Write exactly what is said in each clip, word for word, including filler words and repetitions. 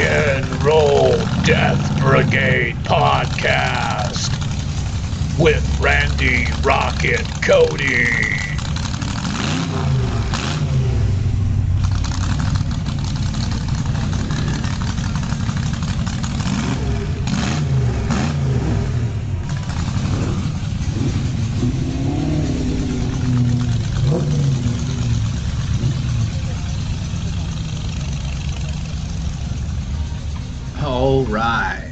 Rock and Roll Death Brigade Podcast with Randy Rocket Cody. All right,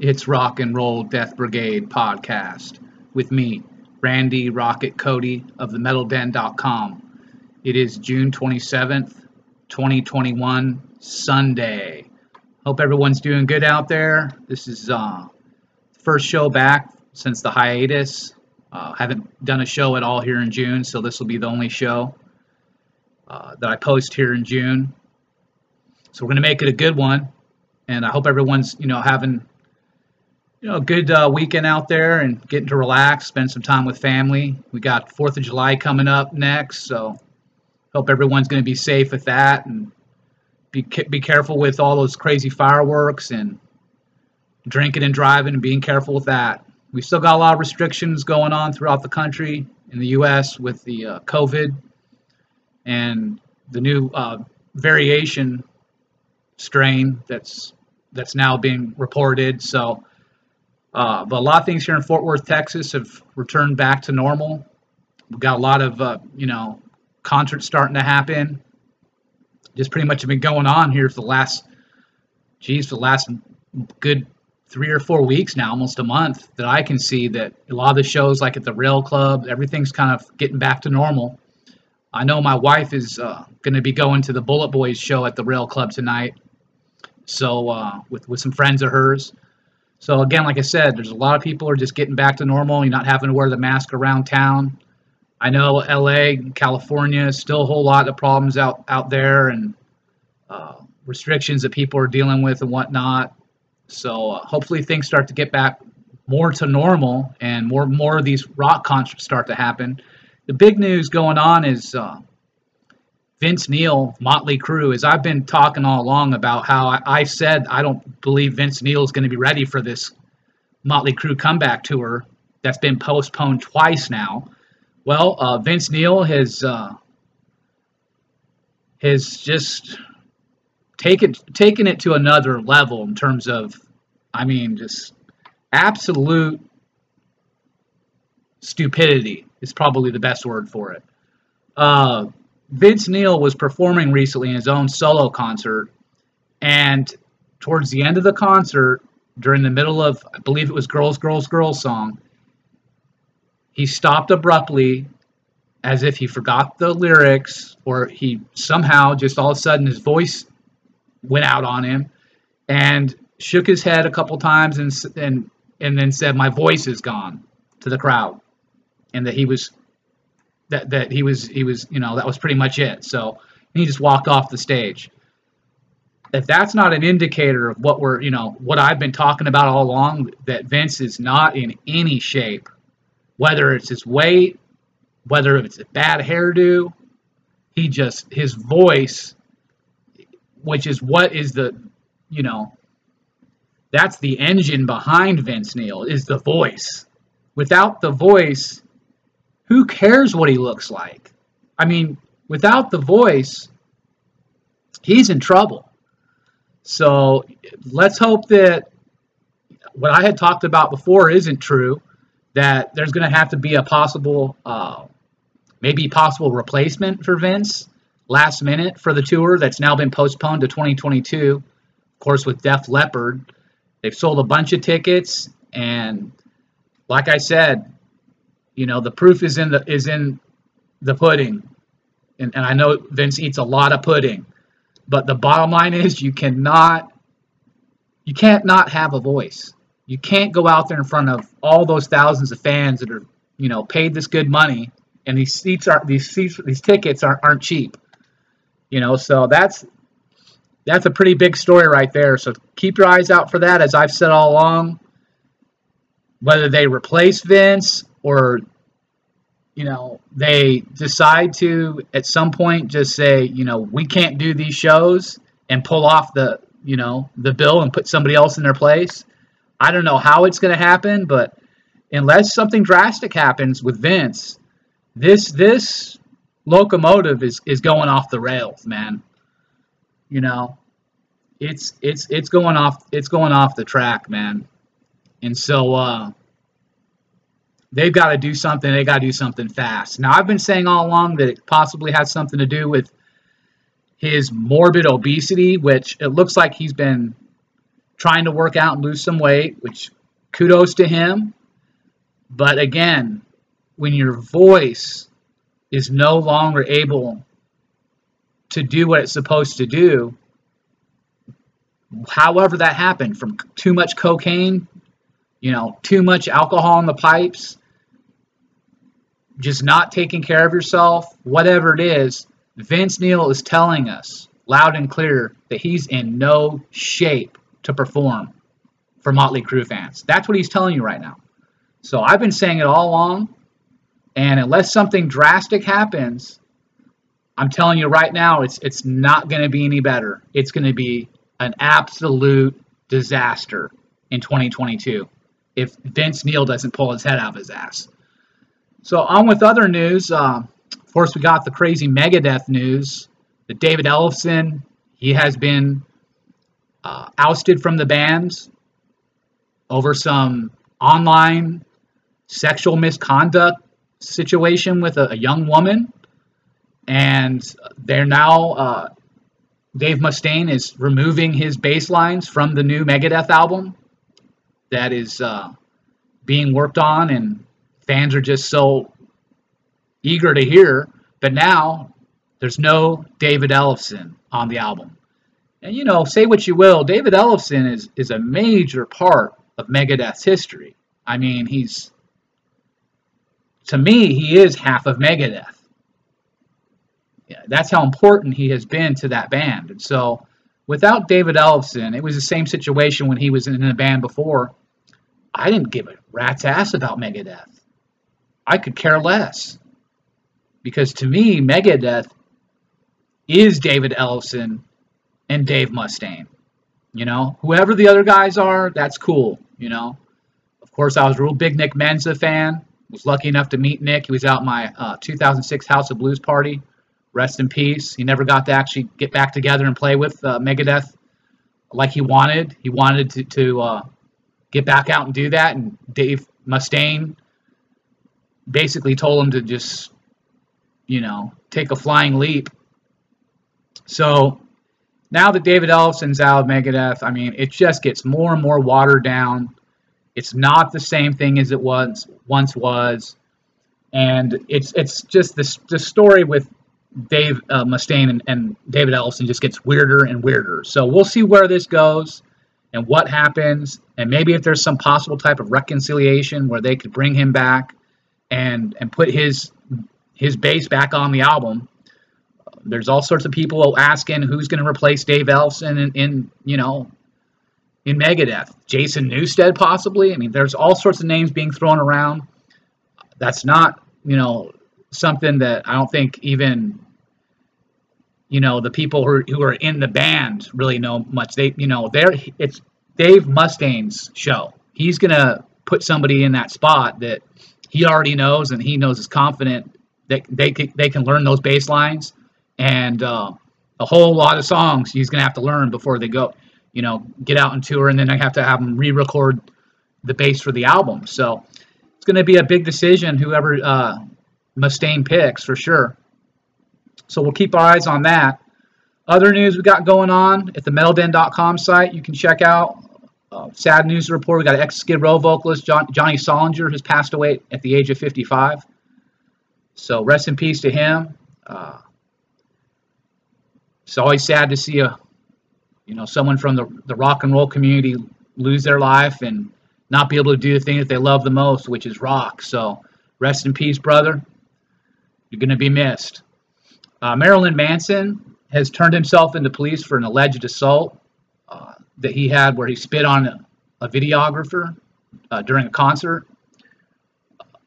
it's Rock and Roll Death Brigade Podcast with me, Randy Rocket Cody of the metal den dot com. It is June twenty-seventh, twenty twenty-one, Sunday. Hope everyone's doing good out there. This is uh, the first show back since the hiatus. Uh, haven't done a show at all here in June, so this will be the only show uh, that I post here in June. So we're going to make it a good one. And I hope everyone's, you know, having, you know, a good uh, weekend out there and getting to relax, spend some time with family. We got fourth of July coming up next, so hope everyone's going to be safe with that and be be careful with all those crazy fireworks and drinking and driving and being careful with that. We still got a lot of restrictions going on throughout the country in the U S with the uh, COVID and the new uh, variation strain that's that's now being reported. So, uh, but a lot of things here in Fort Worth, Texas have returned back to normal. We've got a lot of, uh, you know, concerts starting to happen. Just pretty much have been going on here for the last, geez, for the last good three or four weeks now, almost a month, that I can see that a lot of the shows, like at the Rail Club, everything's kind of getting back to normal. I know my wife is uh, going to be going to the Bullet Boys show at the Rail Club tonight. So uh, with, with some friends of hers. So again, like I said, there's a lot of people who are just getting back to normal. You're not having to wear the mask around town. I know L A, California, still a whole lot of problems out, out there and uh, restrictions that people are dealing with and whatnot. So uh, hopefully things start to get back more to normal and more, more of these rock concerts start to happen. The big news going on is uh, Vince Neil, Motley Crue, as I've been talking all along about how I, I said I don't believe Vince Neil is going to be ready for this Motley Crue comeback tour that's been postponed twice now. Well, uh, Vince Neil has uh, has just taken taken it to another level in terms of, I mean, just absolute stupidity is probably the best word for it. Uh, Vince Neil was performing recently in his own solo concert, and towards the end of the concert, during the middle of, I believe it was Girls, Girls, Girls song, he stopped abruptly as if he forgot the lyrics, or he somehow just all of a sudden his voice went out on him, and shook his head a couple times and, and, and then said, "My voice is gone," to the crowd. And that he was, that that he was, he was, you know, that was pretty much it. So he just walked off the stage. If that's not an indicator of what we're, you know, what I've been talking about all along, that Vince is not in any shape, whether it's his weight, whether it's a bad hairdo, he just, his voice, which is what is the, you know, that's the engine behind Vince Neil, is the voice. Without the voice, who cares what he looks like? I mean, without the voice, he's in trouble. So let's hope that what I had talked about before isn't true, that there's going to have to be a possible, uh, maybe possible replacement for Vince last minute for the tour that's now been postponed to twenty twenty-two. Of course, with Def Leppard, they've sold a bunch of tickets, and like I said, you know, the proof is in the is in the pudding, and, and I know Vince eats a lot of pudding, but the bottom line is you cannot, you can't not have a voice. You can't go out there in front of all those thousands of fans that are, you know, paid this good money, and these seats aren't these seats these tickets aren't aren't cheap, you know. So that's that's a pretty big story right there. So keep your eyes out for that, as I've said all along. Whether they replace Vince, or, you know, they decide to at some point just say, you know, we can't do these shows and pull off the you know, the bill and put somebody else in their place. I don't know how it's going to happen, but unless something drastic happens with Vince, this this locomotive is is going off the rails, man. You know, it's it's it's going off it's going off the track, man. And so uh, they've got to do something. They got to do something fast. Now, I've been saying all along that it possibly has something to do with his morbid obesity, which it looks like he's been trying to work out and lose some weight, which kudos to him. But again, when your voice is no longer able to do what it's supposed to do, however that happened, from too much cocaine, you know, too much alcohol in the pipes, just not taking care of yourself, whatever it is, Vince Neil is telling us loud and clear that he's in no shape to perform for Motley Crue fans. That's what he's telling you right now. So I've been saying it all along, and unless something drastic happens, I'm telling you right now, it's it's not going to be any better. It's going to be an absolute disaster in twenty twenty-two if Vince Neil doesn't pull his head out of his ass. So on with other news. Uh, of course, we got the crazy Megadeth news that David Ellefson, he has been uh, ousted from the bands over some online sexual misconduct situation with a, a young woman, and they're now uh, Dave Mustaine is removing his bass lines from the new Megadeth album that is uh, being worked on, and fans are just so eager to hear. But now there's no David Ellefson on the album, and you know, say what you will, David Ellefson is is a major part of Megadeth's history. I mean, he's, to me, he is half of Megadeth. Yeah, that's how important he has been to that band. And so without David Ellefson, it was the same situation when he was in a band before. I didn't give a rat's ass about Megadeth. I could care less, because to me, Megadeth is David Ellefson and Dave Mustaine. You know, whoever the other guys are, that's cool, you know. Of course, I was a real big Nick Menza fan. Was lucky enough to meet Nick. He was out my uh, two thousand six House of Blues party. Rest in peace. He never got to actually get back together and play with uh, Megadeth like he wanted. He wanted to, to uh, get back out and do that, and Dave Mustaine basically told him to just, you know, take a flying leap. So now that David Ellefson's out of Megadeth, I mean, it just gets more and more watered down. It's not the same thing as it was once was, and it's it's just this the story with Dave uh, Mustaine and, and David Ellefson just gets weirder and weirder. So we'll see where this goes and what happens, and maybe if there's some possible type of reconciliation where they could bring him back and and put his his bass back on the album. There's all sorts of people asking who's going to replace Dave Ellefson in, in, you know, in Megadeth. Jason Newsted, possibly. I mean, there's all sorts of names being thrown around. That's not, you know, something that I don't think even, you know, the people who are, who are in the band really know much. They, you know, they're, it's Dave Mustaine's show. He's going to put somebody in that spot that he already knows, and he knows is confident that they can, they can learn those bass lines. And uh, a whole lot of songs he's going to have to learn before they go, you know, get out and tour, and then I have to have them re-record the bass for the album. So it's going to be a big decision, whoever uh, Mustaine picks, for sure. So we'll keep our eyes on that. Other news we got going on at the Metal Den dot com site, you can check out. Uh, sad news report, we got an ex-Skid Row vocalist, John, Johnny Solinger, who's passed away at the age of fifty-five. So rest in peace to him. Uh, It's always sad to see a, you know, someone from the, the rock and roll community lose their life and not be able to do the thing that they love the most, which is rock. So rest in peace, brother. You're going to be missed. Uh, Marilyn Manson has turned himself into police for an alleged assault uh, that he had where he spit on a, a videographer uh, during a concert.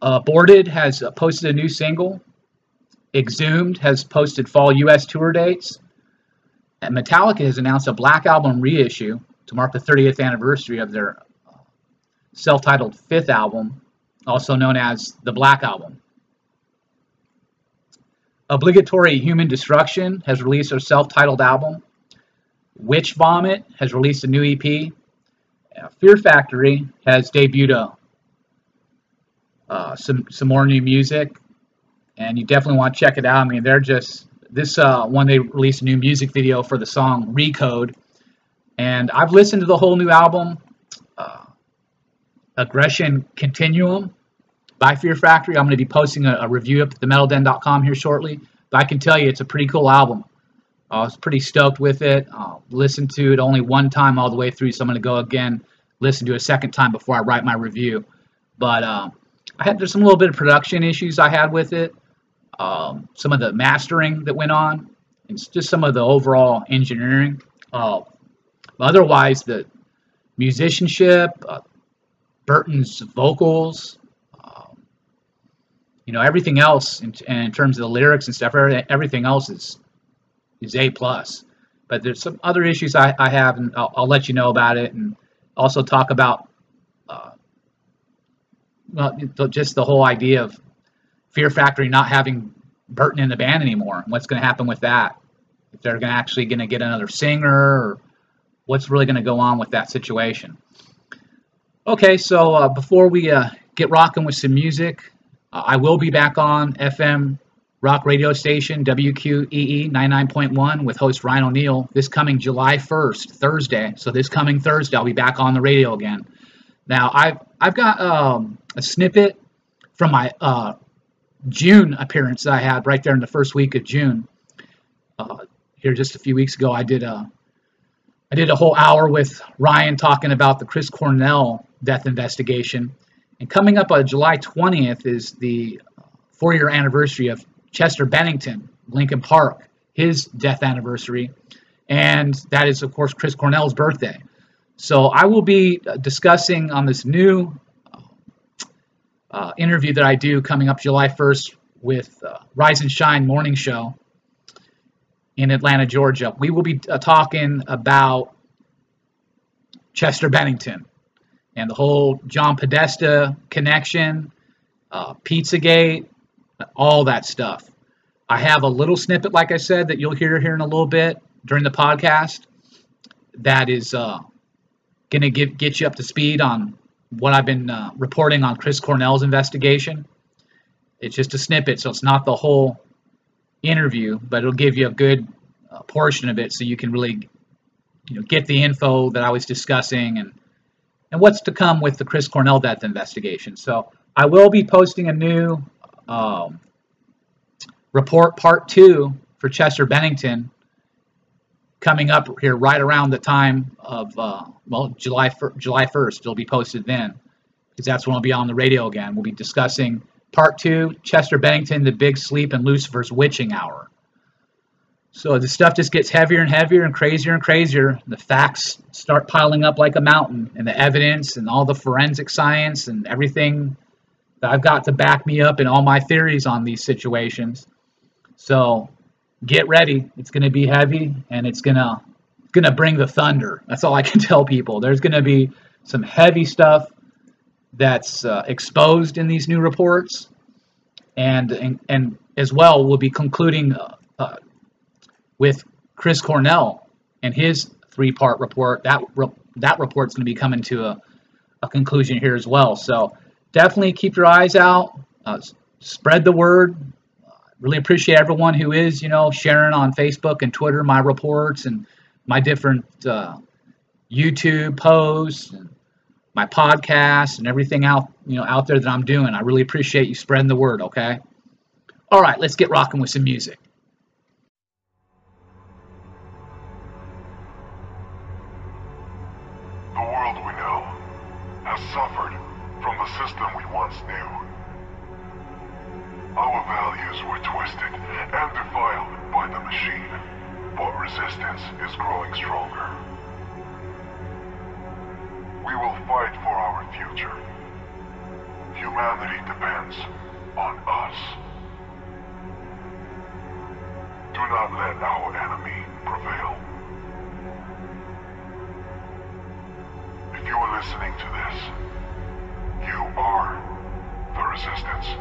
Uh, Aborted has uh, posted a new single. Exhumed has posted fall U S tour dates. Metallica has announced a Black Album reissue to mark the thirtieth anniversary of their self-titled fifth album, also known as the Black Album. Obligatory Human Destruction has released their self-titled album. Witch Vomit has released a new E P. Fear Factory has debuted a, uh, some, some more new music, and you definitely want to check it out. I mean, they're just... This uh, one, they released a new music video for the song Recode, and I've listened to the whole new album, uh, Aggression Continuum by Fear Factory. I'm going to be posting a, a review up at the metal den dot com here shortly, but I can tell you it's a pretty cool album. I was pretty stoked with it. I listened to it only one time all the way through, so I'm going to go again, listen to it a second time before I write my review. But um, I had just some little bit of production issues I had with it. Um, some of the mastering that went on, and just some of the overall engineering. Uh, otherwise, the musicianship, uh, Burton's vocals, uh, you know, everything else, in, in terms of the lyrics and stuff, everything else is is A plus. But there's some other issues I, I have, and I'll, I'll let you know about it, and also talk about uh, well, just the whole idea of Fear Factory not having Burton in the band anymore, and what's going to happen with that, if they're going to actually going to get another singer, or what's really going to go on with that situation. Okay, so uh, before we uh, get rocking with some music, uh, I will be back on F M rock radio station W Q E E ninety-nine point one with host Ryan O'Neill this coming July first, Thursday. So this coming Thursday, I'll be back on the radio again. Now, I've, I've got um, a snippet from my uh, June appearance that I had right there in the first week of June. Uh, here just a few weeks ago, I did a I did a whole hour with Ryan talking about the Chris Cornell death investigation. And coming up on July twentieth is the four-year anniversary of Chester Bennington, Linkin Park, his death anniversary. And that is, of course, Chris Cornell's birthday. So I will be discussing on this new Uh, interview that I do coming up July first with uh, Rise and Shine Morning Show in Atlanta, Georgia. We will be uh, talking about Chester Bennington and the whole John Podesta connection, uh, Pizzagate, all that stuff. I have a little snippet, like I said, that you'll hear here in a little bit during the podcast that is uh, going to get you up to speed on what I've been uh, reporting on Chris Cornell's investigation. It's just a snippet, so it's not the whole interview, but it'll give you a good uh, portion of it, so you can really, you know, get the info that I was discussing and and what's to come with the Chris Cornell death investigation. So I will be posting a new um, report, part two, for Chester Bennington coming up here right around the time of, uh, well, July first. It'll be posted then, because that's when I'll be on the radio again. We'll be discussing part two, Chester Bennington, The Big Sleep, and Lucifer's Witching Hour. So the stuff just gets heavier and heavier and crazier and crazier. The facts start piling up like a mountain, and the evidence and all the forensic science and everything that I've got to back me up in all my theories on these situations. So get ready. It's going to be heavy, and it's going to going to bring the thunder. That's all I can tell people. There's going to be some heavy stuff that's uh, exposed in these new reports, and and, and as well, we'll be concluding uh, uh, with Chris Cornell and his three-part report. That re that report's going to be coming to a, a conclusion here as well. So definitely keep your eyes out. Uh, spread the word. Really appreciate everyone who is, you know, sharing on Facebook and Twitter my reports and my different uh, YouTube posts and my podcasts and everything out, you know, out there that I'm doing. I really appreciate you spreading the word, okay? All right, let's get rocking with some music. The world we know has suffered from the system we once knew. Our values were twisted and defiled by the machine, but resistance is growing stronger. We will fight for our future. Humanity depends on us. Do not let our enemy prevail. listening to this. You are the Resistance.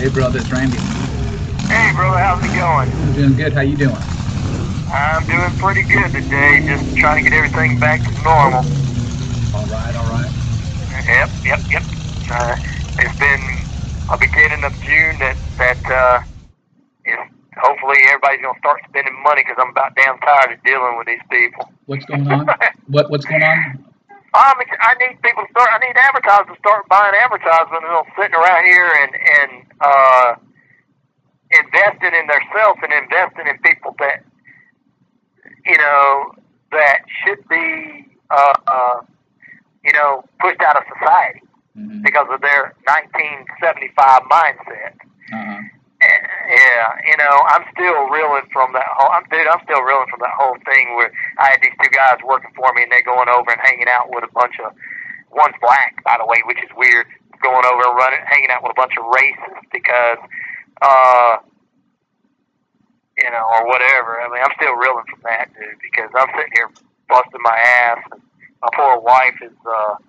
Hey, brother, it's Randy. Hey, brother, how's it going? I'm doing good. How you doing? I'm doing pretty good today. Just trying to get everything back to normal. All right, all right. Yep, yep, yep. Uh, it's been a beginning of June that, that uh, you know, hopefully everybody's going to start spending money because I'm about damn tired of dealing with these people. What's going on? what What's going on? Um, I need people to start, I need advertisers to start buying advertisements and they're sitting around here and, and uh, investing in themselves and investing in people that, you know, that should be, uh, uh, you know, pushed out of society mm-hmm. because of their nineteen seventy-five mindset. Uh-huh. Yeah, you know, I'm still reeling from that whole, I'm, dude, I'm still reeling from that whole thing where I had these two guys working for me and they're going over and hanging out with a bunch of, one's black, by the way, which is weird, going over and running, hanging out with a bunch of racists because, uh, you know, or whatever. I mean, I'm still reeling from that, dude, because I'm sitting here busting my ass and my poor wife is, uh,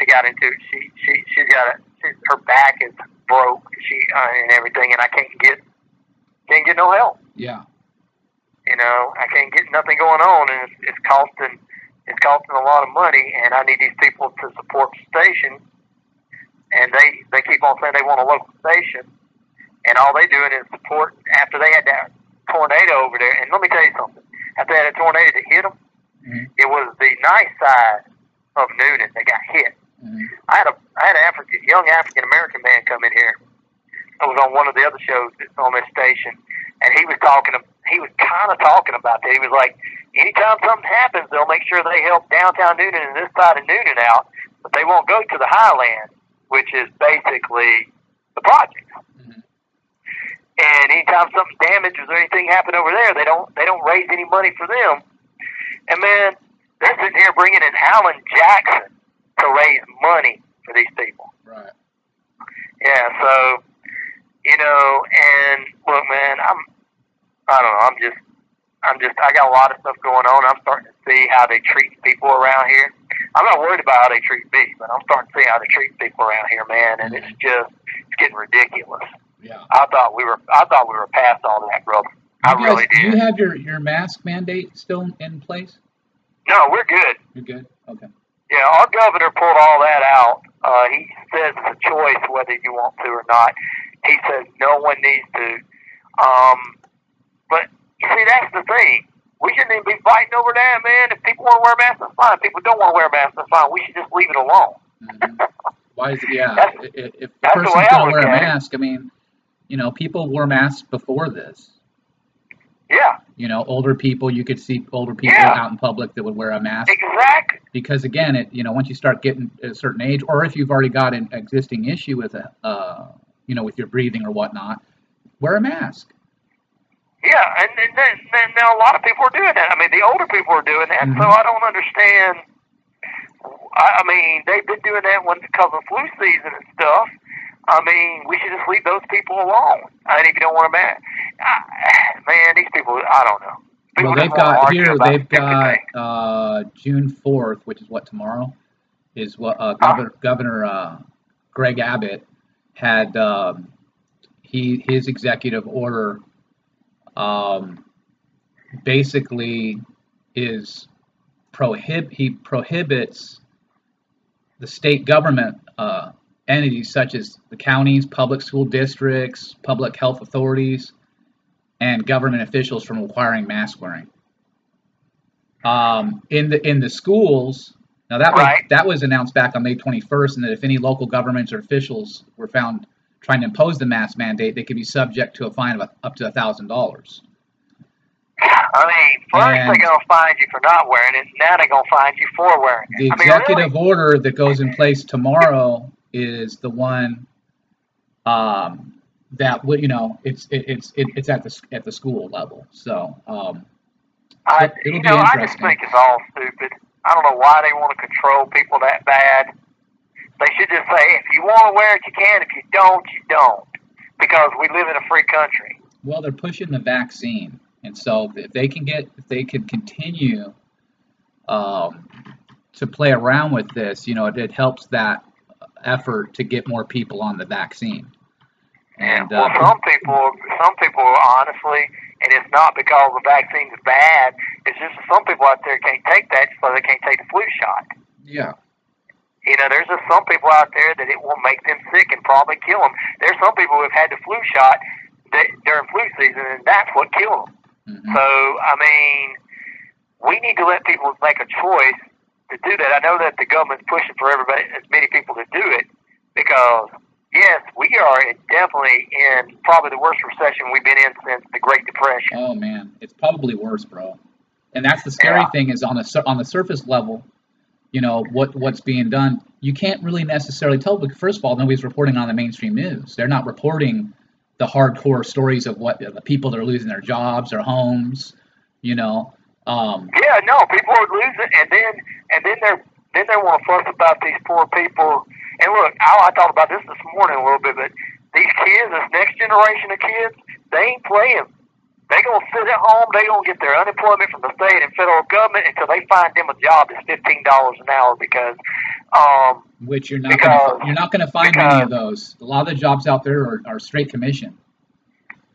she got into, she, she, she's got a, she, her back is broke, she uh, and everything, and I can't get can't get no help. Yeah, you know, I can't get nothing going on, and it's, it's costing it's costing a lot of money. And I need these people to support the station, and they they keep on saying they want a local station, and all they doing is support. After they had that tornado over there, and let me tell you something, after they had a tornado that hit them, mm-hmm. it was the nice side of Noonan that got hit. Mm-hmm. I had a I had an African, young African American man come in here. I was on one of the other shows that's on this station, and he was talking. He was kind of talking about that. He was like, "Anytime something happens, they'll make sure they help downtown Noonan and this side of Noonan out, but they won't go to the Highland, which is basically the project. Mm-hmm. And anytime something damages or anything happened over there, they don't they don't raise any money for them. And man, they're sitting here bringing in Alan Jackson." To raise money for these people. Right. Yeah, so, you know, and look, man, I'm, I don't know, I'm just, I'm just, I got a lot of stuff going on. I'm starting to see how they treat people around here. I'm not worried about how they treat me, but I'm starting to see how they treat people around here, man, and mm-hmm. it's just, it's getting ridiculous. Yeah. I thought we were, I thought we were past all that, brother. I guys, really did. Do you have your, your mask mandate still in place? No, we're good. You're good? Okay. Yeah, our governor pulled all that out. Uh, he says it's a choice whether you want to or not. He says no one needs to. Um, but, you see, that's the thing. We shouldn't even be fighting over that, man. If people want to wear masks, that's fine. If people don't want to wear masks, that's fine. We should just leave it alone. Mm-hmm. Why is it, yeah, that's, if, if the person's going to wear a mask, I mean, you know, people wore masks before this. Yeah. You know, older people, you could see older people yeah. out in public that would wear a mask. Exactly. Because, again, it you know, once you start getting a certain age, or if you've already got an existing issue with, a, uh, you know, with your breathing or whatnot, wear a mask. Yeah, and, and, then, and now a lot of people are doing that. I mean, the older people are doing that, mm-hmm. so I don't understand. I, I mean, they've been doing that when, because of flu season and stuff. I mean, we should just leave those people alone. I mean, if you don't want to man, man, these people, I don't know. People well, they've got here. They've got uh, June fourth, which is what tomorrow is. What uh, Governor, huh? Governor uh, Greg Abbott had um, he his executive order um, basically is prohib he prohibits the state government. Uh, entities such as the counties, public school districts, public health authorities, and government officials from requiring mask wearing. Um, in the in the schools, now that right. was, that was announced back on May twenty-first, and that if any local governments or officials were found trying to impose the mask mandate, they could be subject to a fine of up to a thousand dollars. I mean, first they're going to find you for not wearing it, now they're going to find you for wearing it. The executive I mean, really? order that goes in place tomorrow. Is the one um, that would you know it's it, it's it, it's at the at the school level. So um, I it, you know I just think it's all stupid. I don't know why they want to control people that bad. They should just say if you want to wear it, you can. If you don't, you don't, because we live in a free country. Well, they're pushing the vaccine, and so if they can get if they can continue um, to play around with this, you know, it, it helps that effort to get more people on the vaccine. And, well, uh, some people, some people honestly, and it's not because the vaccine's bad. It's just that some people out there can't take that, so they can't take the flu shot. Yeah. You know, there's just some people out there that it will make them sick and probably kill them. There's some people who have had the flu shot that, during flu season, and that's what killed them. Mm-hmm. So, I mean, we need to let people make a choice to do that. I know that the government's pushing for everybody, as many people to do it, because yes, we are definitely in probably the worst recession we've been in since the Great Depression. Oh man, it's probably worse, bro. And that's the scary yeah. thing is on a on the surface level, you know what what's being done. You can't really necessarily tell. But first of all, nobody's reporting on the mainstream news. They're not reporting the hardcore stories of what the people that are losing their jobs, their homes. You know. Um, yeah, no, people are losing, and then and then they're then they want to fuss about these poor people. And look, I, I thought about this this morning a little bit, but these kids, this next generation of kids, they ain't playing. They're going to sit at home. They're going to get their unemployment from the state and federal government until they find them a job that's fifteen dollars an hour because... Um, Which you're not going to find because, any of those. A lot of the jobs out there are, are straight commission.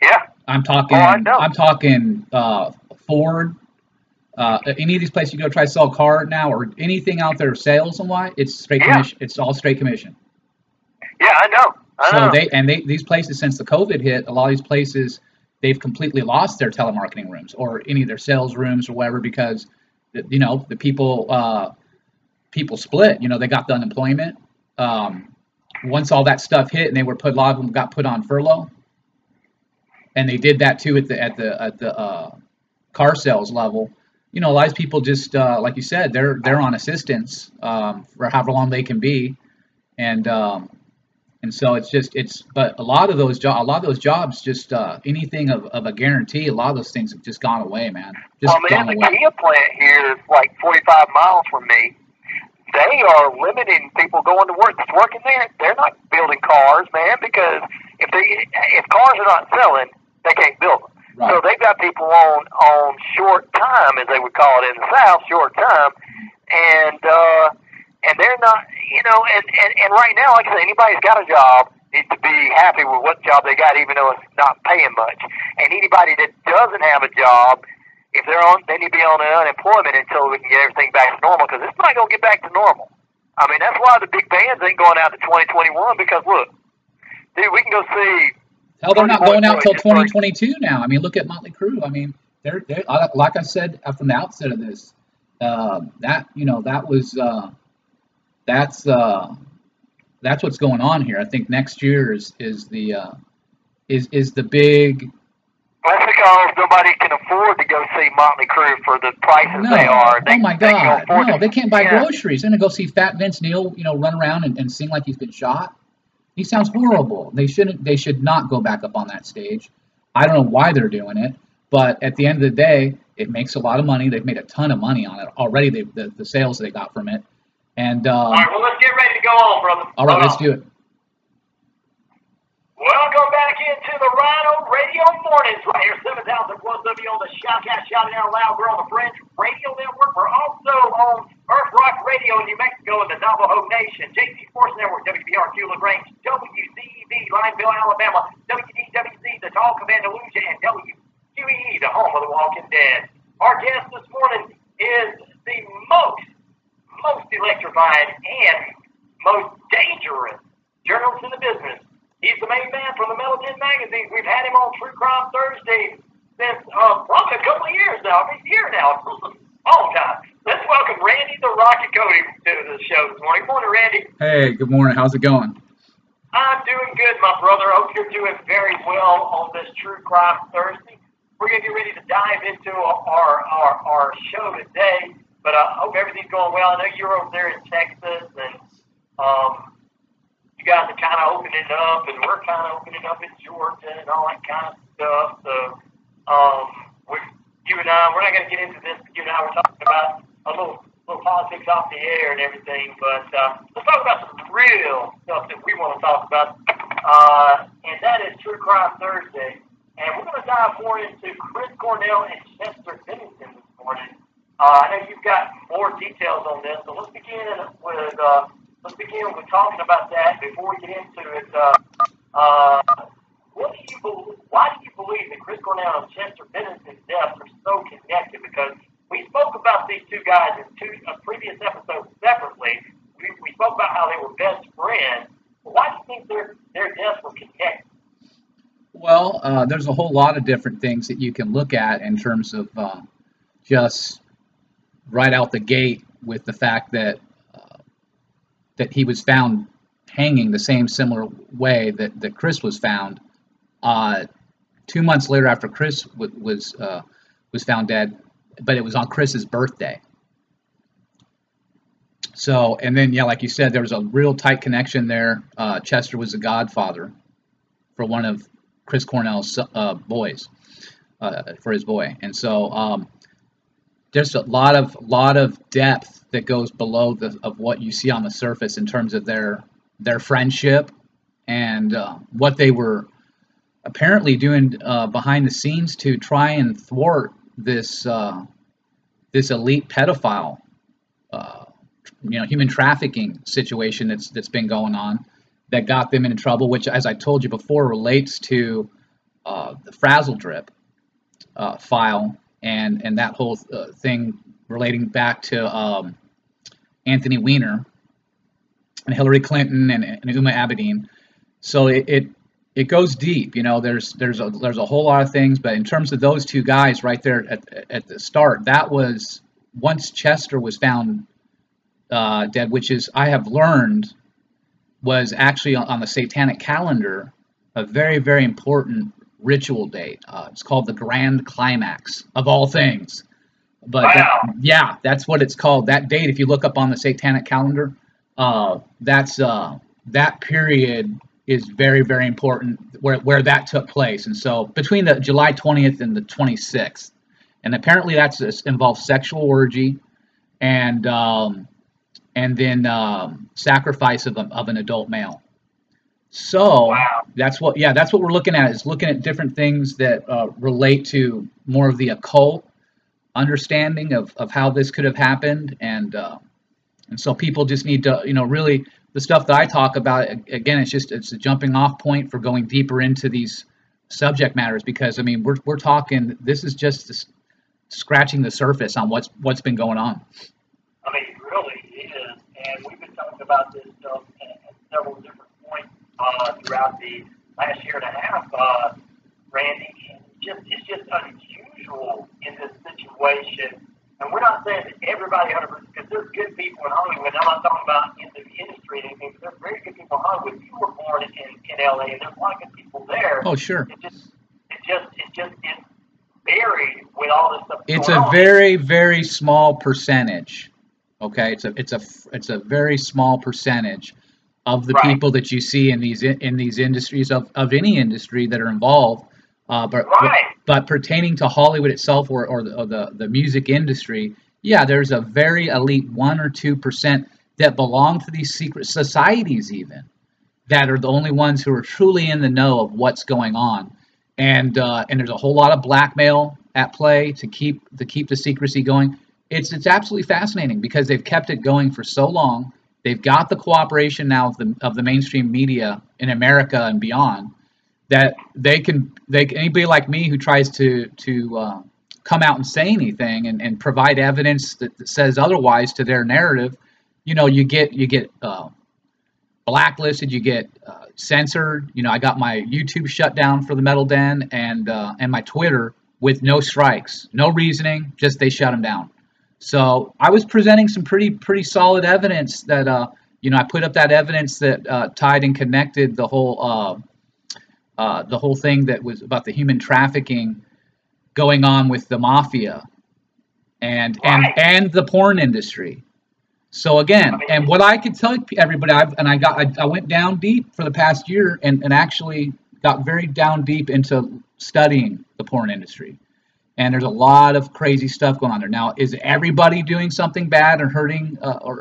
Yeah. I'm talking, oh, I know. I'm talking uh, Ford. Uh, any of these places you go try to sell a car now or anything out there sales and why it's straight yeah. commission. It's all straight commission. Yeah, I know. I so know. they and they these places since the COVID hit, a lot of these places they've completely lost their telemarketing rooms or any of their sales rooms or whatever because you know the people uh, people split. You know they got the unemployment. Um, once all that stuff hit and they were put a lot of them got put on furlough, and they did that too at the at the at the uh, car sales level. You know, a lot of people just, uh, like you said, they're they're on assistance um, for however long they can be, and um, and so it's just it's. But a lot of those jobs, a lot of those jobs, just uh, anything of, of a guarantee. A lot of those things have just gone away, man. Just well, man, the Kia plant here is like forty-five miles from me. They are limiting people going to work. That's working there. They're not building cars, man, because if they if cars are not selling, they can't build them. Right. So they've got people on, on short time, as they would call it in the South, short time, and uh, and they're not, you know, and, and, and right now, like I said, anybody who's got a job needs to be happy with what job they got, even though it's not paying much. And anybody that doesn't have a job, if they're on, they need to be on unemployment until we can get everything back to normal, because it's not going to get back to normal. I mean, that's why the big bands ain't going out to twenty twenty-one, because look, dude, we can go see... Hell, they're not going out until twenty twenty-two now. I mean, look at Motley Crue. I mean, they're, they're like I said from the outset of this, uh, that you know that was uh, that's uh, that's what's going on here. I think next year is is the uh, is is the big. That's because nobody can afford to go see Motley Crue for the prices no. they are. They, oh my God! They no, to, they can't buy yeah. groceries. They're gonna go see Fat Vince Neil, you know, run around and, and sing like he's been shot. He sounds horrible. They shouldn't. They should not go back up on that stage. I don't know why they're doing it, but at the end of the day, it makes a lot of money. They've made a ton of money on it already. They, the the sales they got from it. And uh, all right, well, let's get ready to go on, brother. All right, Hold let's on. do it. Welcome back into the Rhino Radio Mornings right here, seven thousand one W on the Shoutcast, shouting out loud. We're on the Fringe Radio Network. We're also on Earth Rock Radio in New Mexico in the Navajo Nation, J C Sports Network, W B R Q LaGrange, W C E V, Lineville, Alabama, W D W C, the Talk of Andalusia, and W Q E E, the home of the Walking Dead. Our guest this morning is the most, most electrifying and most dangerous journalist in the business. He's the main man from the Metal Den magazine. We've had him on True Crime Thursday since uh, probably a couple of years now. He's here now. All time. Let's welcome Randy the Rocket Cody to the show this morning. Good morning, Randy. Hey, good morning. How's it going? I'm doing good, my brother. I hope you're doing very well on this True Crime Thursday. We're going to get ready to dive into our, our, our show today, but I hope everything's going well. I know you're over there in Texas, and um, you guys are kind of opening it up, and we're kind of opening it up in Georgia and all that kind of stuff. So, um, we, you and I, we're not going to get into this. But you and I were talking about a little, little politics off the air and everything, but uh, let's talk about some real stuff that we want to talk about, uh, and that is True Crime Thursday. And we're going to dive more into Chris Cornell and Chester Bennington this morning. Uh, I know you've got more details on this, so let's begin with... Uh, Let's begin with talking about that before we get into it. Uh, uh, Why do you believe that Chris Cornell and Chester Bennington's deaths are so connected? Because we spoke about these two guys in two uh, previous episodes separately. We, we spoke about how they were best friends. But why do you think their their deaths were connected? Well, uh, there's a whole lot of different things that you can look at in terms of uh, just right out the gate with the fact that uh, that he was found hanging the same similar way that, that Chris was found. Uh, two months later, after Chris w was uh, was found dead, but it was on Chris's birthday. So, and then, yeah, like you said, there was a real tight connection there. Uh, Chester was the godfather for one of Chris Cornell's uh, boys, uh, for his boy, and so um, there's a lot of lot of depth that goes below the, of what you see on the surface in terms of their their friendship and uh, what they were apparently doing uh, behind the scenes to try and thwart this uh, this elite pedophile, uh, you know, human trafficking situation that's that's been going on, that got them into trouble. Which, as I told you before, relates to uh, the Frazzledrip uh, file and and that whole uh, thing relating back to um, Anthony Weiner and Hillary Clinton and, and Uma Abedin. So it. it It goes deep, you know. There's there's a there's a whole lot of things, but in terms of those two guys right there at at the start, that was once Chester was found uh, dead, which is, I have learned, was actually on, on the satanic calendar a very very important ritual date. Uh, it's called the Grand Climax of all things, but wow. that, yeah, that's what it's called. That date, if you look up on the satanic calendar, uh, that's uh, that period is very, very important where, where that took place. And so between the July twentieth and the twenty-sixth, and apparently that's involved sexual orgy and um, and then um, sacrifice of, a, of an adult male. So wow. that's what, yeah, that's what we're looking at, is looking at different things that uh, relate to more of the occult understanding of, of how this could have happened. And, uh, and so people just need to, you know, really, the stuff that I talk about, again, it's just it's a jumping off point for going deeper into these subject matters, because I mean we're we're talking, this is just this scratching the surface on what's what's been going on. I mean, it really is, and we've been talking about this stuff at, at several different points uh, throughout the last year and a half, uh, Randy. And it's just it's just unusual in this situation. And we're not saying that everybody, because there's good people in Hollywood. I'm not talking about in the industry and anything, but there's very good people in Hollywood. You were born in, in L A, and there's a lot of good people there. Oh, sure. It just, it just, it just is buried with all this stuff. It's a very, very small percentage. Okay, it's a, it's a, it's a very small percentage of the people that you see in these in these industries of of any industry that are involved. Uh, but, right. but but pertaining to Hollywood itself, or, or, the, or the the music industry, yeah, there's a very elite one or two percent that belong to these secret societies, even, that are the only ones who are truly in the know of what's going on, and uh, and there's a whole lot of blackmail at play to keep to keep the secrecy going. It's it's absolutely fascinating because they've kept it going for so long. They've got the cooperation now of the of the mainstream media in America and beyond, that they can, they anybody like me who tries to to uh, come out and say anything and, and provide evidence that, that says otherwise to their narrative, you know, you get you get uh, blacklisted, you get uh, censored. You know, I got my YouTube shut down for the Metal Den, and uh, and my Twitter with no strikes, no reasoning, just they shut them down. So I was presenting some pretty pretty solid evidence that uh, you know, I put up that evidence that uh, tied and connected the whole. Uh, Uh, the whole thing that was about the human trafficking going on with the mafia and and and the porn industry. So again, and what I could tell everybody, I've, and I got, I, I went down deep for the past year and, and actually got very down deep into studying the porn industry. And there's a lot of crazy stuff going on there. Now, is everybody doing something bad or hurting uh, or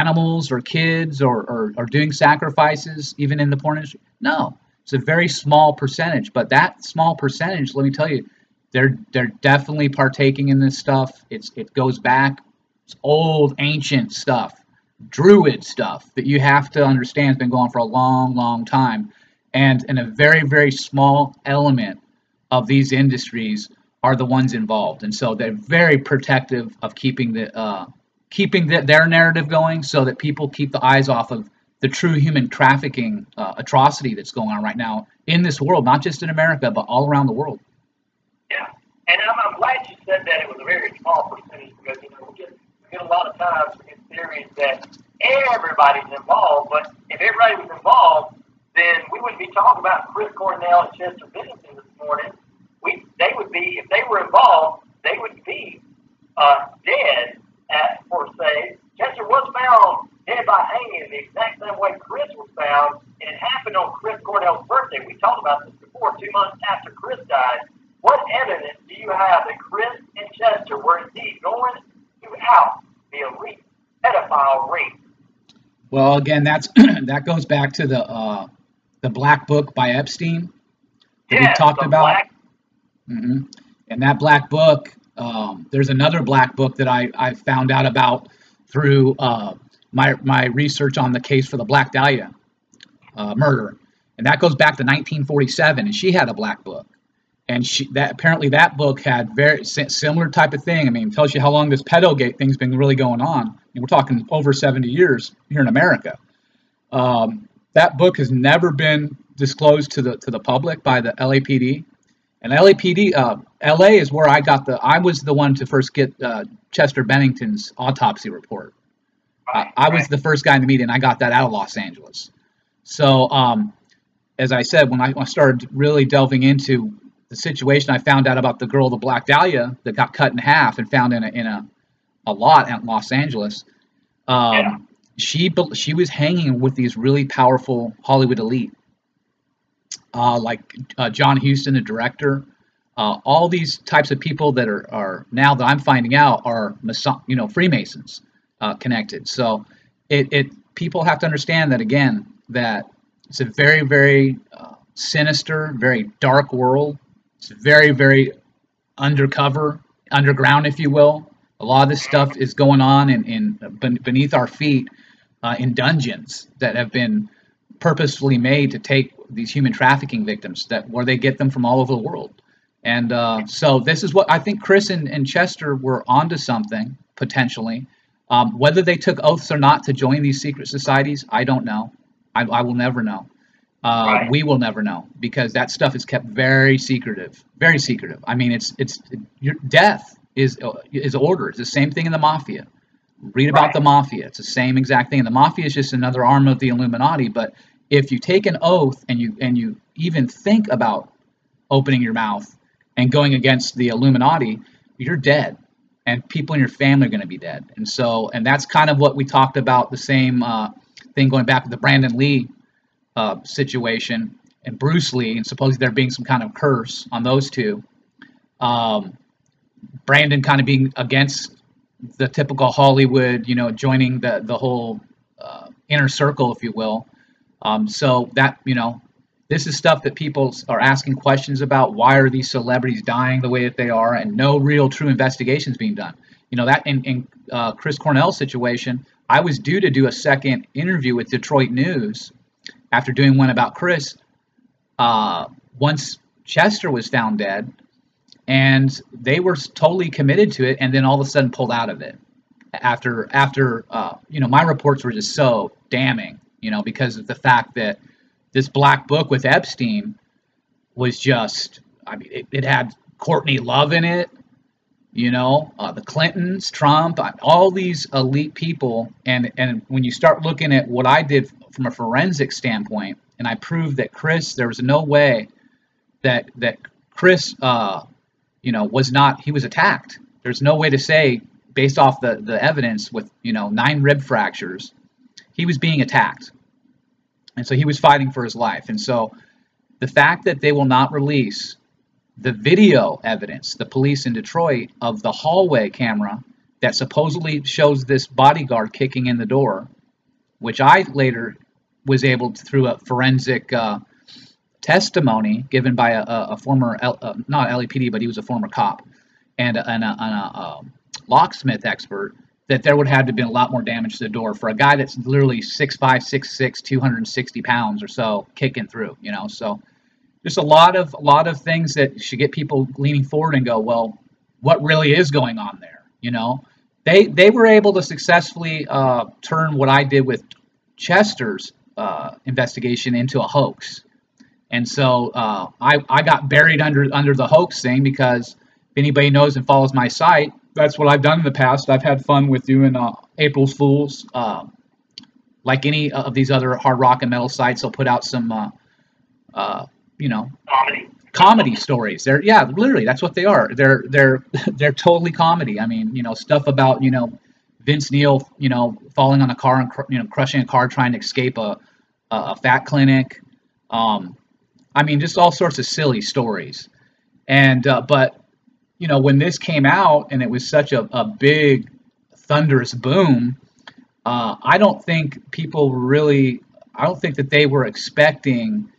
animals or kids or, or, or doing sacrifices even in the porn industry? No. It's a very small percentage, but that small percentage, let me tell you, they're they're definitely partaking in this stuff. It's it goes back, it's old, ancient stuff, druid stuff that you have to understand has been going on for a long, long time, and in a very, very small element of these industries are the ones involved, and so they're very protective of keeping the uh, keeping the, their narrative going, so that people keep the eyes off of the true human trafficking uh, atrocity that's going on right now in this world, not just in America, but all around the world. Yeah, and I'm, I'm glad you said that it was a very small percentage, because you know we get, we get a lot of times in theories that everybody's involved, but if everybody was involved, then we wouldn't be talking about Chris Cornell and Chester Bennington this morning. We, they would be, if they were involved, they would be uh, dead, at, per se. Chester was found dead by hanging the exact same way Chris was found, and it happened on Chris Cornell's birthday. We talked about this before, two months after Chris died. What evidence do you have that Chris and Chester were indeed going throughout the elite pedophile ring? Well, again, that's that goes back to the uh, the Black Book by Epstein that yeah, we talked about. Black... Mm-hmm. And that Black Book, um, there's another Black Book that I, I found out about through uh, my, my research on the case for the Black Dahlia uh, murder. And that goes back to nineteen forty-seven, and she had a Black Book. And she that apparently that book had very similar type of thing. I mean, it tells you how long this pedogate thing's been really going on. I mean, we're talking over seventy years here in America. Um, that book has never been disclosed to the to the public by the L A P D. And L A P D, uh, L A is where I got the. I was the one to first get uh, Chester Bennington's autopsy report. Right, I, I right. was the first guy in the media, and I got that out of Los Angeles. So, um, as I said, when I, when I started really delving into the situation, I found out about the girl, the Black Dahlia, that got cut in half and found in a in a, a lot in Los Angeles. Um, yeah. She she was hanging with these really powerful Hollywood elite, uh, like uh, John Huston, the director. Uh, all these types of people that are are now that I'm finding out are Mason, you know, Freemasons uh, connected. So it it people have to understand that again that it's a very very uh, sinister, very dark world. It's very, very undercover, underground, if you will. A lot of this stuff is going on in, in beneath our feet uh, in dungeons that have been purposefully made to take these human trafficking victims that where they get them from all over the world. And uh, so this is what I think Chris and, and Chester were onto something, potentially. Um, whether they took oaths or not to join these secret societies, I don't know. I, I will never know. Uh, right. We will never know because that stuff is kept very secretive, very secretive. I mean, it's it's your death is is order. It's the same thing in the mafia. Read about right. the mafia. It's the same exact thing. And the mafia is just another arm of the Illuminati. But if you take an oath and you and you even think about opening your mouth and going against the Illuminati, you're dead, and people in your family are going to be dead. And so, and that's kind of what we talked about. The same uh, thing going back to the Brandon Lee Uh, situation and Bruce Lee, and supposedly there being some kind of curse on those two. Um, Brandon kind of being against the typical Hollywood, you know, joining the the whole uh, inner circle, if you will. Um, so that, you know, this is stuff that people are asking questions about. Why are these celebrities dying the way that they are, and no real true investigations being done? You know, that in, in uh, Chris Cornell's situation, I was due to do a second interview with Detroit News after doing one about Chris, uh, once Chester was found dead, and they were totally committed to it, and then all of a sudden pulled out of it. After, after uh, you know, my reports were just so damning, you know, because of the fact that this Black Book with Epstein was just, I mean, it, it had Courtney Love in it, you know, uh, the Clintons, Trump, all these elite people, and and when you start looking at what I did from a forensic standpoint, and I proved that Chris, there was no way that that Chris, uh, you know, was not, he was attacked. There's no way to say, based off the, the evidence with, you know, nine rib fractures, he was being attacked. And so he was fighting for his life. And so the fact that they will not release the video evidence, the police in Detroit, of the hallway camera that supposedly shows this bodyguard kicking in the door, which I later was able to, through a forensic uh, testimony given by a, a former, L, uh, not L A P D, but he was a former cop and a, and a, and a um, locksmith expert, that there would have to have been a lot more damage to the door for a guy that's literally six five, six six, two hundred sixty pounds or so kicking through, you know. So there's a lot of a lot of things that should get people leaning forward and go, well, what really is going on there? You know, they they were able to successfully uh, turn what I did with Chester's uh, investigation into a hoax, and so uh, I I got buried under under the hoax thing, because if anybody knows and follows my site, that's what I've done in the past. I've had fun with doing uh, April Fools. Uh, like any of these other hard rock and metal sites, they'll put out some, uh, uh, you know, comedy comedy stories. They're yeah, literally that's what they are. They're they're they're totally comedy. I mean, you know, stuff about you know Vince Neil, you know, falling on a car and cr you know crushing a car trying to escape a a fat clinic. Um, I mean, just all sorts of silly stories. And uh, but you know, when this came out and it was such a a big thunderous boom. Uh, I don't think people really, I don't think that they were expecting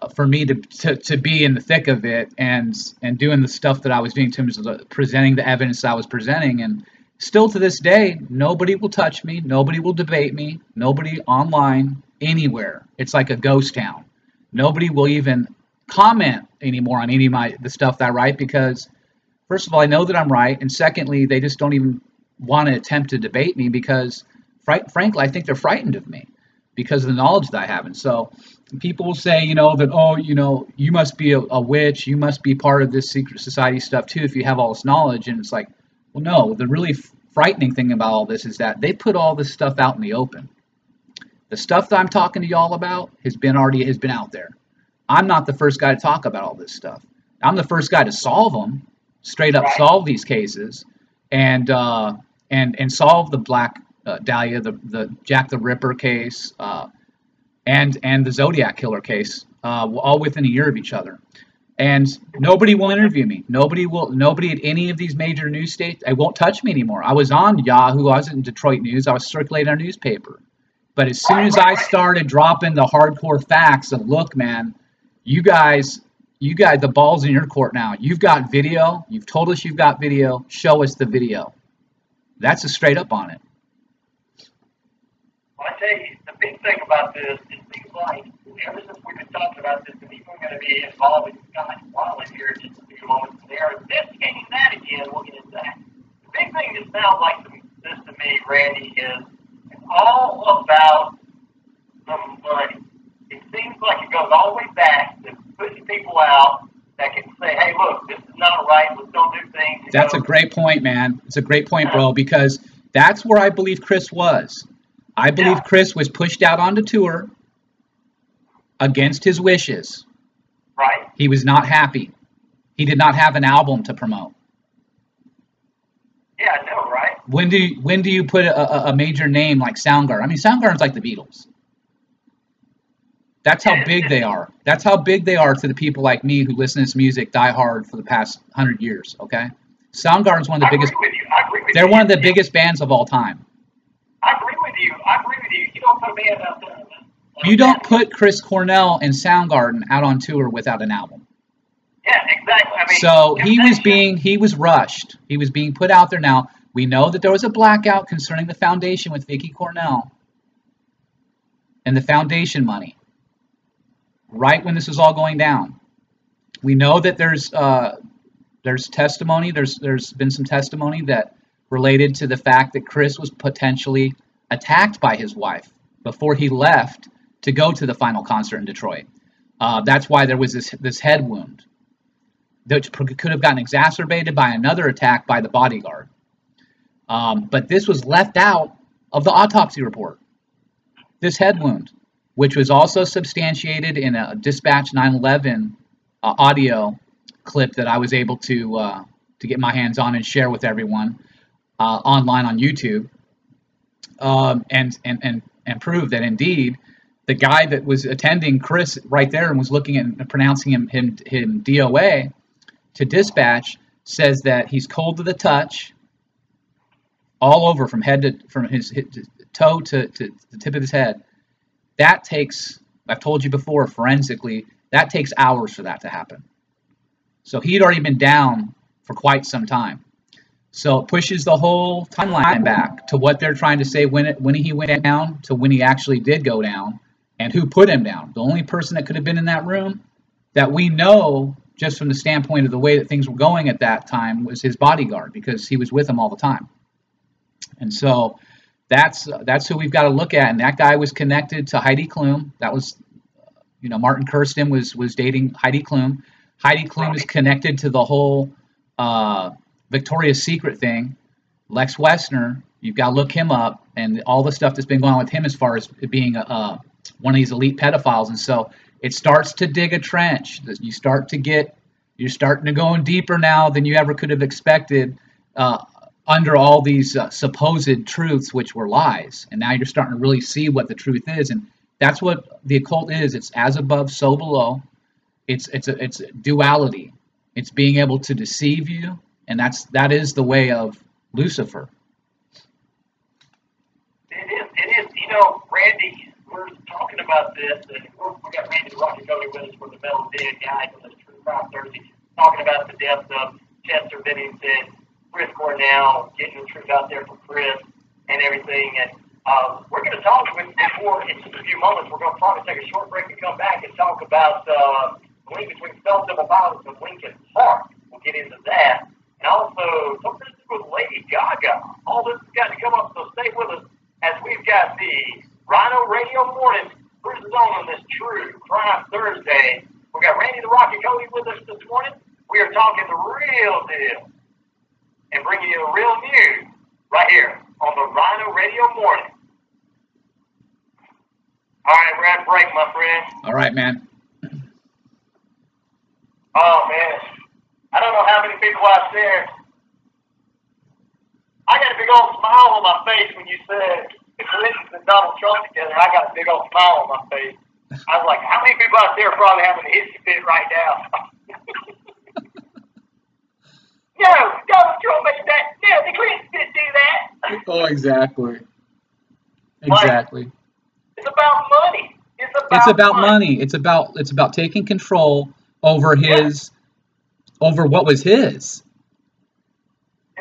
uh, for me to, to, to be in the thick of it and and doing the stuff that I was doing in terms of the, presenting the evidence I was presenting. And still to this day, nobody will touch me. Nobody will debate me. Nobody online, anywhere. It's like a ghost town. Nobody will even comment anymore on any of my, the stuff that I write, because first of all, I know that I'm right. And secondly, they just don't even want to attempt to debate me, because frankly, I think they're frightened of me because of the knowledge that I have. And so people will say, you know, that, oh, you know, you must be a, a witch. You must be part of this secret society stuff, too, if you have all this knowledge. And it's like, well, no, the really frightening thing about all this is that they put all this stuff out in the open. The stuff that I'm talking to y'all about has been already has been out there. I'm not the first guy to talk about all this stuff. I'm the first guy to solve them, straight up solve these cases and uh, and and solve the black Uh, Dahlia, the, the Jack the Ripper case, uh, and and the Zodiac Killer case, uh, all within a year of each other. And nobody will interview me. Nobody will. Nobody at any of these major news stations. They won't touch me anymore. I was on Yahoo. I was in Detroit News. I was circulating our newspaper. But as soon as I started dropping the hardcore facts of, look, man, you guys, you guys, the ball's in your court now. You've got video. You've told us you've got video. Show us the video. That's a straight up on it. I tell you, the big thing about this is things like, ever since we've been talking about this, the people are going to be involved in Scott Wallace here in just a few moments. They are investigating that again. We'll get into that. The big thing that sounds like this to me, Randy, is it's all about the money. It seems like it goes all the way back to pushing people out that can say, hey, look, this is not right. Let's don't do things. That's a great point, man. It's a great point, bro, because that's where I believe Chris was. I believe yeah. Chris was pushed out onto tour against his wishes. Right. He was not happy. He did not have an album to promote. Yeah, I know, right? When do you, when do you put a, a major name like Soundgarden? I mean, Soundgarden's like the Beatles. That's how big they are. That's how big they are to the people like me who listen to this music die hard for the past hundred years, okay? Soundgarden's one of the I biggest... Agree with you. I agree with they're you. one of the yeah. biggest bands of all time. I agree with you. I agree with you. You don't put a band out there. You don't put Chris Cornell and Soundgarden out on tour without an album. Yeah, exactly. I mean, so he was being, he was rushed. He was being put out there. Now, we know that there was a blackout concerning the foundation with Vicki Cornell and the foundation money right when this was all going down. We know that there's, uh, there's testimony. There's, there's been some testimony that related to the fact that Chris was potentially attacked by his wife before he left to go to the final concert in Detroit. Uh, that's why there was this, this head wound, which could have gotten exacerbated by another attack by the bodyguard. Um, but this was left out of the autopsy report, this head wound, which was also substantiated in a Dispatch nine eleven uh, audio clip that I was able to, uh, to get my hands on and share with everyone. Uh, online on YouTube, um, and, and, and, and prove that indeed the guy that was attending Chris right there and was looking at and pronouncing him, him, him D O A to Dispatch says that he's cold to the touch all over from head to, from his hit to toe to, to the tip of his head. That takes, I've told you before, forensically, that takes hours for that to happen. So he'd already been down for quite some time. So it pushes the whole timeline back to what they're trying to say when it, when he went down to when he actually did go down and who put him down. The only person that could have been in that room that we know just from the standpoint of the way that things were going at that time was his bodyguard, because he was with him all the time. And so that's that's who we've got to look at. And that guy was connected to Heidi Klum. That was, you know, Martin Kirsten was was dating Heidi Klum. Heidi Klum is connected to the whole uh, Victoria's Secret thing. Lex Wessner, you've got to look him up, and all the stuff that's been going on with him as far as being uh, one of these elite pedophiles. And so it starts to dig a trench. You start to get, you're starting to go in deeper now than you ever could have expected uh, under all these uh, supposed truths, which were lies. And now you're starting to really see what the truth is. And that's what the occult is. It's as above, so below. It's it's a, it's duality. It's being able to deceive you, and that's that is the way of Lucifer. It is. It is. You know, Randy, we're talking about this, and we got Randy Rockagoni with us from the Metal Dead guy from the True Crime Thursday, talking about the death of Chester Bennington, Chris Cornell, getting the truth out there for Chris and everything. And um, we're going to talk with before in just a few moments. We're going to probably take a short break and come back and talk about. Uh, The link between cell civil violence and Linkin Park. We'll get into that. And also, something to do with Lady Gaga. All this has got to come up, so stay with us as we've got the Rhino Radio Morning cruises on on this True Crime Thursday. We've got Randy the Rocky Cody with us this morning. We are talking the real deal and bringing you the real news right here on the Rhino Radio Morning. All right, we're at break, my friend. All right, man. Oh, man. I don't know how many people out there. I got a big old smile on my face when you said the Clintons and Donald Trump together. I got a big old smile on my face. I was like, how many people out there are probably having a hissy fit right now? No, Donald Trump made that. No, the Clintons didn't do that. Oh, exactly. Exactly. Like, it's about money. It's about, it's about money. money. It's about it's about taking control over his, yeah. over what was his.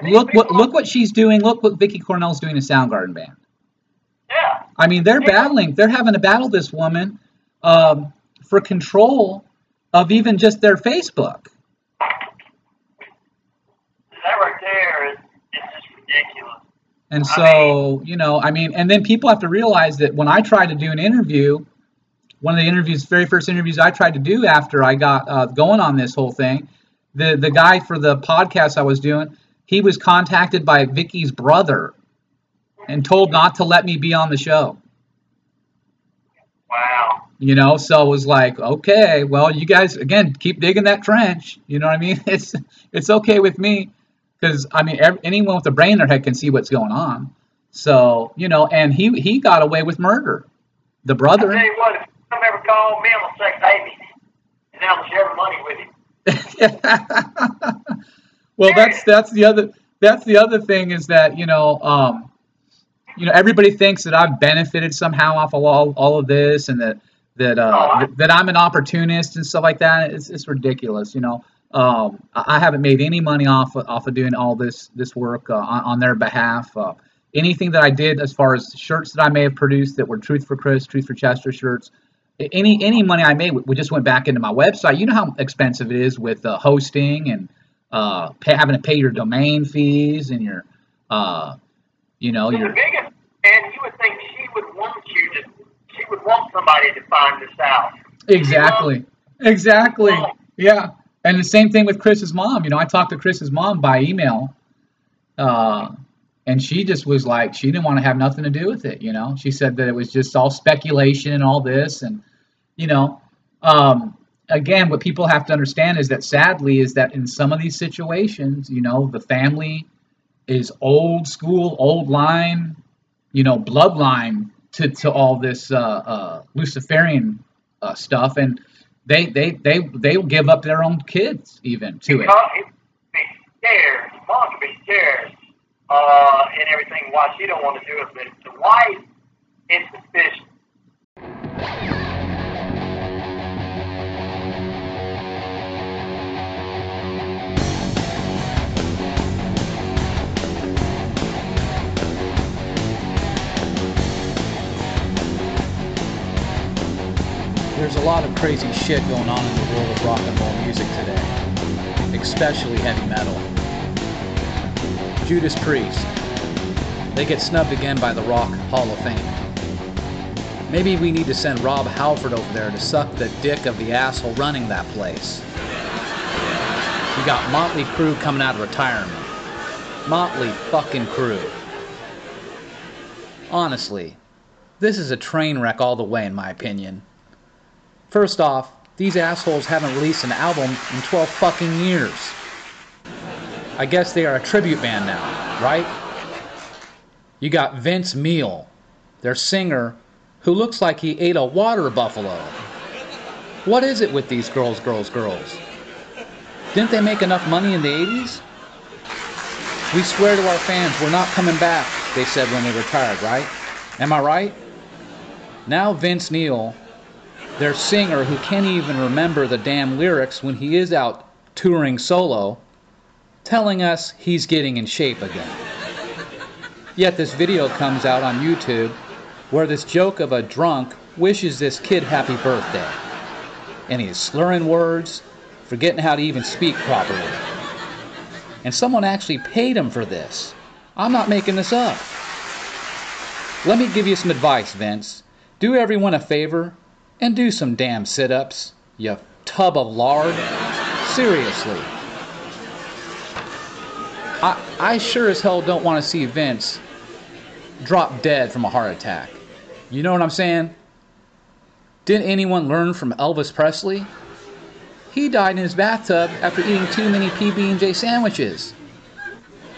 Look what look what she's doing. Look what Vicki Cornell's doing to Soundgarden band. Yeah. I mean, they're yeah. battling. They're having to battle this woman um, for control of even just their Facebook. That right there is it's just ridiculous. And so I mean, you know, I mean, and then people have to realize that when I try to do an interview. One of the interviews, very first interviews I tried to do after I got uh, going on this whole thing, the the guy for the podcast I was doing, he was contacted by Vicky's brother and told not to let me be on the show. Wow. You know, so it was like, okay, well, you guys, again, keep digging that trench. You know what I mean? It's, it's okay with me because, I mean, every, anyone with a brain in their head can see what's going on. So, you know, and he, he got away with murder. The brother. Don't ever call me, I'm gonna say baby, and then I'm gonna share the money with you. Well, that's that's the other that's the other thing is that you know um, you know everybody thinks that I've benefited somehow off of all all of this and that that uh, oh, I, that I'm an opportunist and stuff like that. It's it's ridiculous, you know. Um, I haven't made any money off of, off of doing all this this work uh, on, on their behalf. Uh, anything that I did as far as shirts that I may have produced that were Truth for Chris, Truth for Chester shirts. Any any money I made, we just went back into my website. You know how expensive it is with uh, hosting and uh, pay, having to pay your domain fees and your, uh, you know, your. The biggest, and you would think she would want you to, she would want somebody to find this out. Exactly, exactly, yeah. And the same thing with Chris's mom. You know, I talked to Chris's mom by email, uh, and she just was like, she didn't want to have nothing to do with it. You know, she said that it was just all speculation and all this and. You know, um, again, what people have to understand is that sadly is that in some of these situations, you know, the family is old school, old line, you know, bloodline to, to all this uh, uh, Luciferian uh, stuff. And they, they, they, they will give up their own kids even to it. Be scared. Mom can be scared uh, and everything why she don't want to do it. But the wife is suspicious. There's a lot of crazy shit going on in the world of rock and roll music today, especially heavy metal. Judas Priest. They get snubbed again by the Rock Hall of Fame. Maybe we need to send Rob Halford over there to suck the dick of the asshole running that place. We got Motley Crue coming out of retirement. Motley fucking Crue. Honestly, this is a train wreck all the way in my opinion. First off, these assholes haven't released an album in twelve fucking years. I guess they are a tribute band now, right? You got Vince Neil, their singer, who looks like he ate a water buffalo. What is it with these girls, girls, girls? Didn't they make enough money in the eighties? We swear to our fans we're not coming back, they said when they retired, right? Am I right? Now Vince Neil, their singer who can't even remember the damn lyrics when he is out touring solo, telling us he's getting in shape again. Yet this video comes out on YouTube where this joke of a drunk wishes this kid happy birthday. And he is slurring words, forgetting how to even speak properly. And someone actually paid him for this. I'm not making this up. Let me give you some advice, Vince. Do everyone a favor and do some damn sit-ups, you tub of lard. Seriously. I, I sure as hell don't want to see Vince drop dead from a heart attack. You know what I'm saying? Didn't anyone learn from Elvis Presley? He died in his bathtub after eating too many P B and J sandwiches.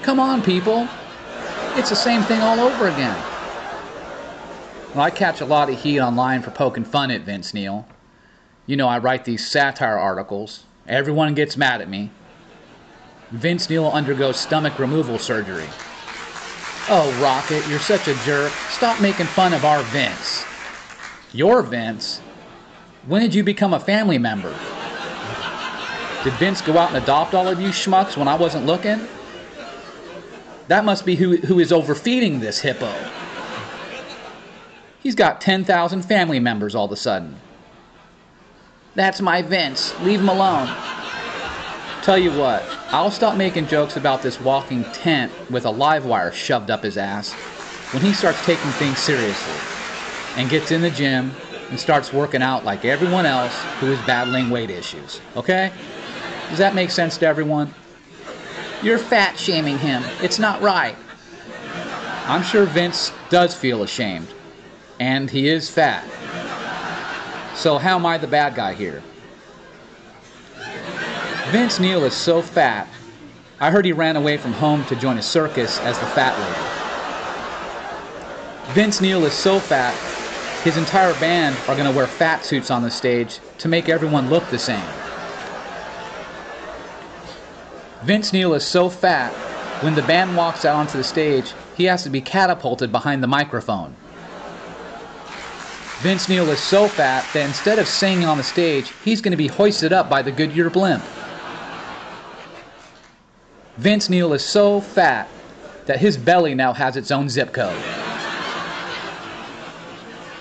Come on, people. It's the same thing all over again. Well, I catch a lot of heat online for poking fun at Vince Neil. You know, I write these satire articles. Everyone gets mad at me. Vince Neil undergoes stomach removal surgery. Oh, Rocket, you're such a jerk. Stop making fun of our Vince. Your Vince? When did you become a family member? Did Vince go out and adopt all of you schmucks when I wasn't looking? That must be who, who is overfeeding this hippo. He's got ten thousand family members all of a sudden. That's my Vince. Leave him alone. Tell you what, I'll stop making jokes about this walking tent with a live wire shoved up his ass when he starts taking things seriously and gets in the gym and starts working out like everyone else who is battling weight issues, okay? Does that make sense to everyone? You're fat shaming him. It's not right. I'm sure Vince does feel ashamed, and he is fat. So how am I the bad guy here? Vince Neil is so fat, I heard he ran away from home to join a circus as the fat lady. Vince Neil is so fat, his entire band are going to wear fat suits on the stage to make everyone look the same. Vince Neil is so fat, when the band walks out onto the stage, he has to be catapulted behind the microphone. Vince Neil is so fat that instead of singing on the stage, he's going to be hoisted up by the Goodyear blimp. Vince Neil is so fat that his belly now has its own zip code.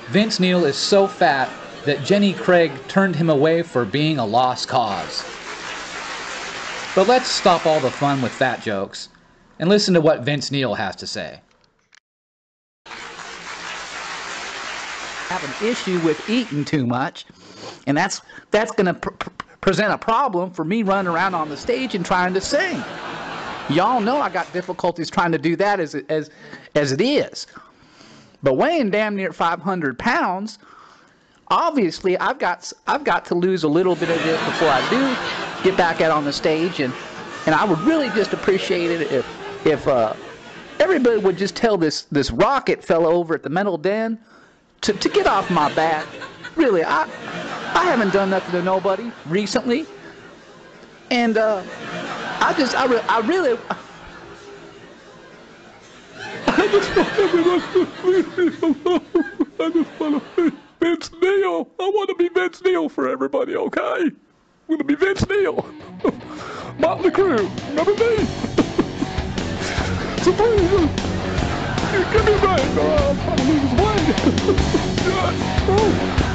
Vince Neil is so fat that Jenny Craig turned him away for being a lost cause. But let's stop all the fun with fat jokes and listen to what Vince Neil has to say. I have an issue with eating too much, and that's, that's going to pr- pr- present a problem for me running around on the stage and trying to sing. Y'all know I got difficulties trying to do that as as as it is. But weighing damn near five hundred pounds, obviously I've got I've got to lose a little bit of this before I do get back out on the stage, and and I would really just appreciate it if if uh, everybody would just tell this this Rocket fellow over at the Metal Den to to get off my back. Really, I. I haven't done nothing to nobody recently, and uh, I just, I, re- I really, I just want everyone I just want to be Vince Neil. I want to be Vince Neil for everybody, okay? I'm going to be Vince Neil. Motley Crue, remember me? So please, give me a break, or I'll probably lose weight.